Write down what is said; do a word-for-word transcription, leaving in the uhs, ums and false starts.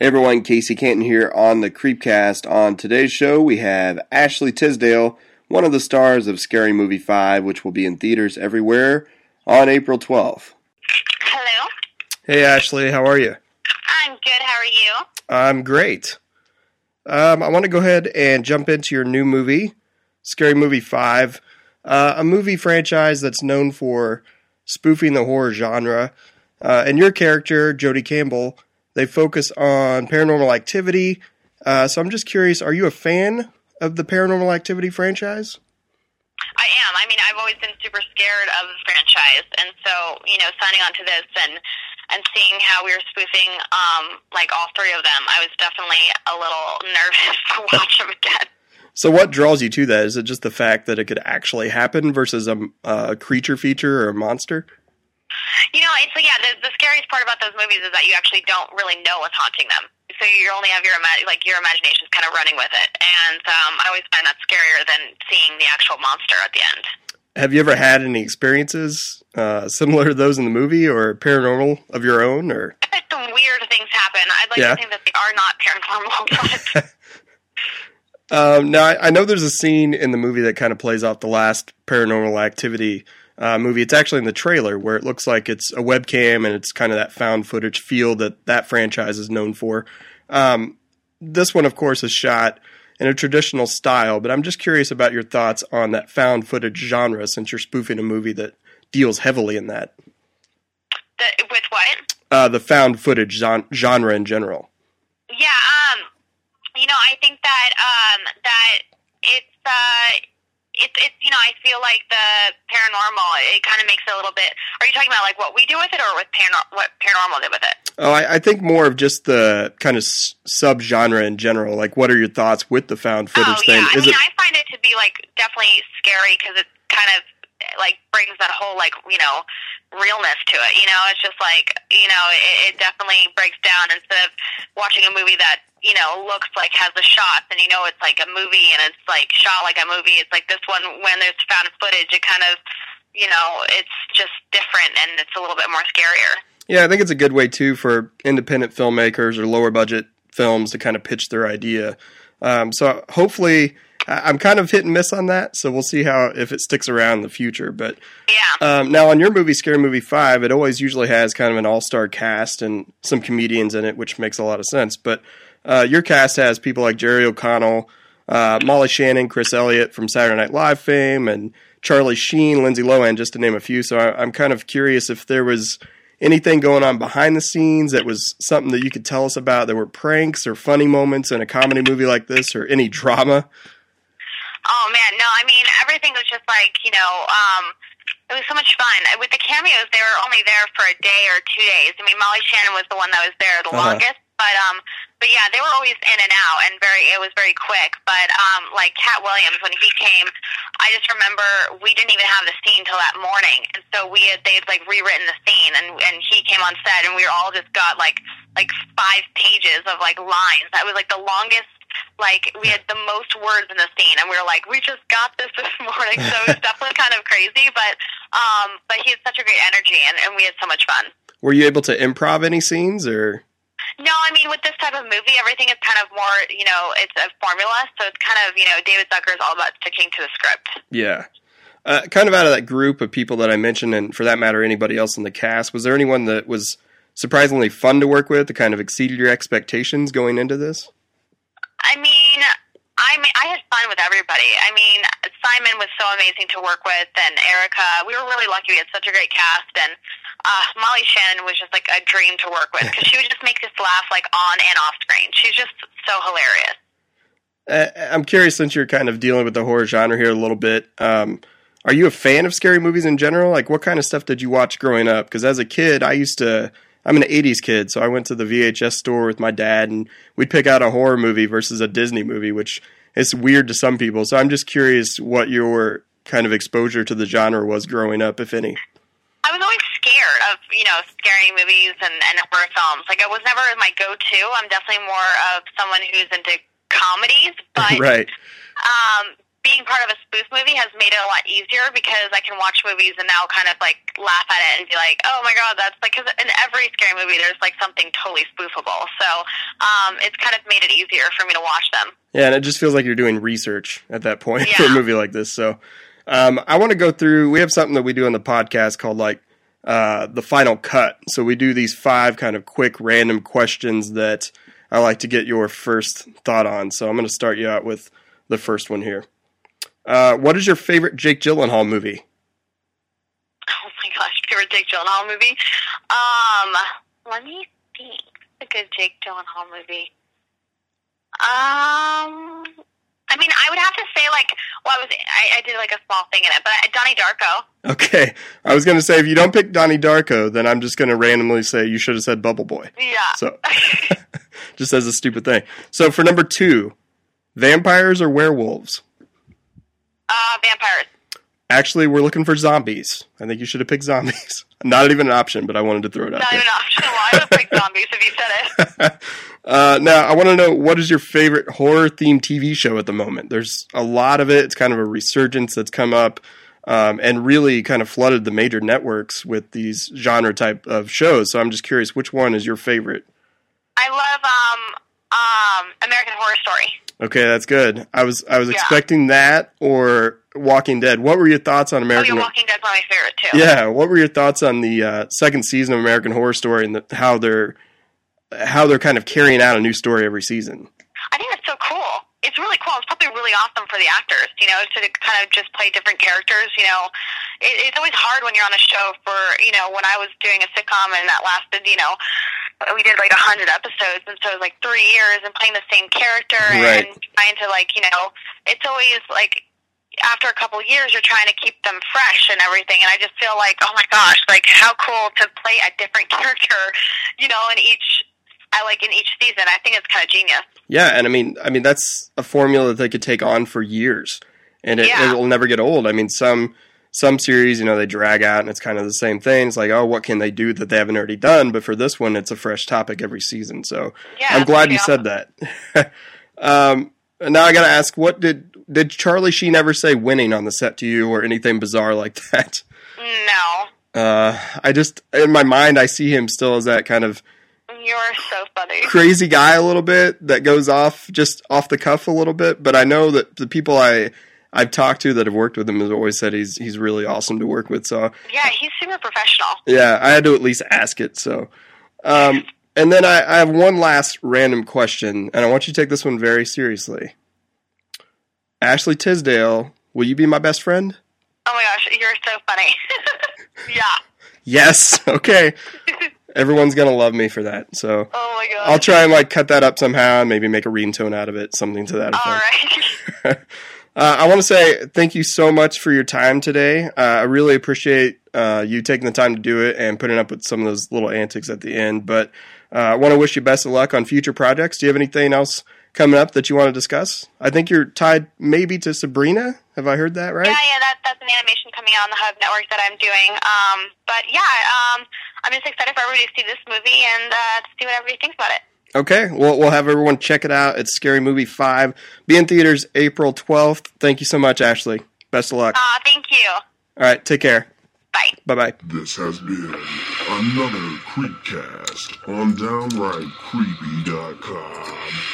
Hey everyone, Casey Canton here on the Creepcast. On today's show, we have Ashley Tisdale, one of the stars of Scary Movie five, which will be in theaters everywhere on April twelfth. Hello. Hey Ashley, how are you? I'm good, how are you? I'm great. Um, I want to go ahead and jump into your new movie, Scary Movie five, uh, a movie franchise that's known for spoofing the horror genre. Uh, and your character, Jody Campbell, they focus on paranormal activity. Uh, so I'm just curious, are you a fan of the Paranormal Activity franchise? I am. I mean, I've always been super scared of the franchise. And so, you know, signing on to this and, and seeing how we were spoofing, um, like, all three of them, I was definitely a little nervous to watch them again. So what draws you to that? Is it just the fact that it could actually happen versus a, a creature feature or a monster? You know, it's yeah. The, the scariest part about those movies is that you actually don't really know what's haunting them. So you only have your like your imagination's kind of running with it, and um, I always find that scarier than seeing the actual monster at the end. Have you ever had any experiences uh, similar to those in the movie, or paranormal of your own, or? I've had some weird things happen. I'd like yeah. to think that they are not paranormal. But... um, now I, I know there's a scene in the movie that kind of plays off the last Paranormal Activity Uh, movie. It's actually in the trailer where it looks like it's a webcam and it's kind of that found footage feel that that franchise is known for. Um, this one, of course, is shot in a traditional style, but I'm just curious about your thoughts on that found footage genre since you're spoofing a movie that deals heavily in that. The, with what? Uh, the found footage gen- genre in general. Yeah, um, you know, I think that, um, that it's... Uh, It's, it's, you know, I feel like the paranormal, it kind of makes it a little bit, are you talking about like what we do with it or with paranor- what paranormal did with it? Oh, I, I think more of just the kind of s- sub-genre in general. Like, what are your thoughts with the found footage oh, thing? Yeah. I Is mean, it... I find it to be like definitely scary because it kind of like brings that whole like, you know, realness to it. You know, it's just like, you know, it, it definitely breaks down instead of watching a movie that, you know, looks like has the shots and you know it's like a movie and it's like shot like a movie. It's like this one, when there's found footage, it kind of, you know, it's just different and it's a little bit more scarier. Yeah, I think it's a good way too for independent filmmakers or lower budget films to kind of pitch their idea. Um, so hopefully, I'm kind of hit and miss on that, so we'll see how if it sticks around in the future. But yeah. Um, now on your movie, Scary Movie five, it always usually has kind of an all-star cast and some comedians in it, which makes a lot of sense. But Uh, your cast has people like Jerry O'Connell, uh, Molly Shannon, Chris Elliott from Saturday Night Live fame, and Charlie Sheen, Lindsay Lohan, just to name a few. So I, I'm kind of curious if there was anything going on behind the scenes that was something that you could tell us about. There were pranks or funny moments in a comedy movie like this or any drama. Oh, man. No, I mean, everything was just like, you know, um, it was so much fun. With the cameos, they were only there for a day or two days. I mean, Molly Shannon was the one that was there the uh-huh. longest. But, um, but yeah, they were always in and out, and very, it was very quick. But, um, like Katt Williams, when he came, I just remember we didn't even have the scene till that morning. And so we had, they had like rewritten the scene and, and he came on set and we all just got like, like five pages of like lines. That was like the longest, like we had the most words in the scene and we were like, we just got this this morning. So it was definitely kind of crazy, but, um, but he had such a great energy and, and we had so much fun. Were you able to improv any scenes or? No, I mean, with this type of movie, everything is kind of more, you know, it's a formula, so it's kind of, you know, David Zucker is all about sticking to the script. Yeah. Uh, kind of out of that group of people that I mentioned, and for that matter, anybody else in the cast, was there anyone that was surprisingly fun to work with that kind of exceeded your expectations going into this? I mean, I mean, I had fun with everybody. I mean, Simon was so amazing to work with, and Erica, we were really lucky. We had such a great cast, and... Uh, Molly Shannon was just like a dream to work with because she would just make us laugh like on and off screen. She's just so hilarious. Uh, I'm curious, since you're kind of dealing with the horror genre here a little bit, um, are you a fan of scary movies in general? Like, what kind of stuff did you watch growing up? Because as a kid, I used to, I'm an eighties kid, so I went to the V H S store with my dad and we'd pick out a horror movie versus a Disney movie, which is weird to some people. So I'm just curious what your kind of exposure to the genre was growing up, if any. I was always scared of, you know, scary movies and, and horror films. Like, it was never my go-to. I'm definitely more of someone who's into comedies, but, right. um, being part of a spoof movie has made it a lot easier because I can watch movies and now kind of like laugh at it and be like, oh my God, that's like, because in every scary movie, there's like something totally spoofable. So um, it's kind of made it easier for me to watch them. Yeah. And it just feels like you're doing research at that point yeah. for a movie like this. So um, I want to go through, we have something that we do on the podcast called like uh, the final cut. So we do these five kind of quick random questions that I like to get your first thought on. So I'm going to start you out with the first one here. Uh, what is your favorite Jake Gyllenhaal movie? Oh my gosh, favorite Jake Gyllenhaal movie? Um, let me think. A good Jake Gyllenhaal movie. Um, I mean, I would have to say like, well, I was I, I did like a small thing in it, but I, Donnie Darko. Okay, I was going to say if you don't pick Donnie Darko, then I'm just going to randomly say you should have said Bubble Boy. Yeah. So just as a stupid thing. So for number two, vampires or werewolves? Uh, vampires. Actually, we're looking for zombies. I think you should have picked zombies. Not even an option, but I wanted to throw it out Not there. Not an option. Well, I would have picked zombies if you said it. uh, now, I want to know, what is your favorite horror-themed T V show at the moment? There's a lot of it. It's kind of a resurgence that's come up um, and really kind of flooded the major networks with these genre type of shows. So I'm just curious, which one is your favorite? I love um, um, American Horror Story. Okay, that's good. I was I was yeah. expecting that or Walking Dead. What were your thoughts on American Horror? Oh, yeah, Walking Dead's one of my favorite, too. Yeah, what were your thoughts on the uh, second season of American Horror Story and the, how they're how they're kind of carrying out a new story every season? I think that's so cool. It's really cool. It's probably really awesome for the actors, you know, to kind of just play different characters, you know. It, it's always hard when you're on a show for, you know, when I was doing a sitcom and that lasted, you know, we did like a hundred episodes, and so it was like three years and playing the same character right. and trying to like, you know, it's always like after a couple of years, you're trying to keep them fresh and everything. And I just feel like, oh my gosh, like how cool to play a different character, you know, in each, I like in each season. I think it's kind of genius. Yeah. And I mean, I mean, that's a formula that they could take on for years and it, yeah. it will never get old. I mean, some, some series, you know, they drag out and it's kind of the same thing. It's like, oh, what can they do that they haven't already done? But for this one, it's a fresh topic every season. So yeah, I'm glad you awesome. said that. um, and now I got to ask, what did, did Charlie Sheen ever say winning on the set to you or anything bizarre like that? No. Uh, I just, in my mind, I see him still as that kind of You're so funny. crazy guy a little bit that goes off just off the cuff a little bit. But I know that the people I, I've talked to that have worked with him have always said he's he's really awesome to work with. So yeah, he's super professional. Yeah, I had to at least ask it. So, um, and then I, I have one last random question, and I want you to take this one very seriously. Ashley Tisdale, will you be my best friend? Oh my gosh, you're so funny. yeah. Yes. Okay. Everyone's going to love me for that. So oh my God. I'll try and like cut that up somehow and maybe make a ringtone out of it, something to that effect. All right. uh, I want to say thank you so much for your time today. Uh, I really appreciate uh, you taking the time to do it and putting up with some of those little antics at the end. But uh, I want to wish you best of luck on future projects. Do you have anything else coming up that you want to discuss? I think you're tied maybe to Sabrina. Have I heard that right? Yeah, yeah, that, that's an animation coming out on the Hub Network that I'm doing. Um, but yeah, um, I'm just excited for everybody to see this movie and uh, to see what everybody thinks about it. Okay, well, we'll have everyone check it out. It's Scary Movie five. Be in theaters April twelfth. Thank you so much, Ashley. Best of luck. Aw, uh, thank you. All right, take care. Bye. Bye-bye. This has been another Creepcast on downright creepy dot com.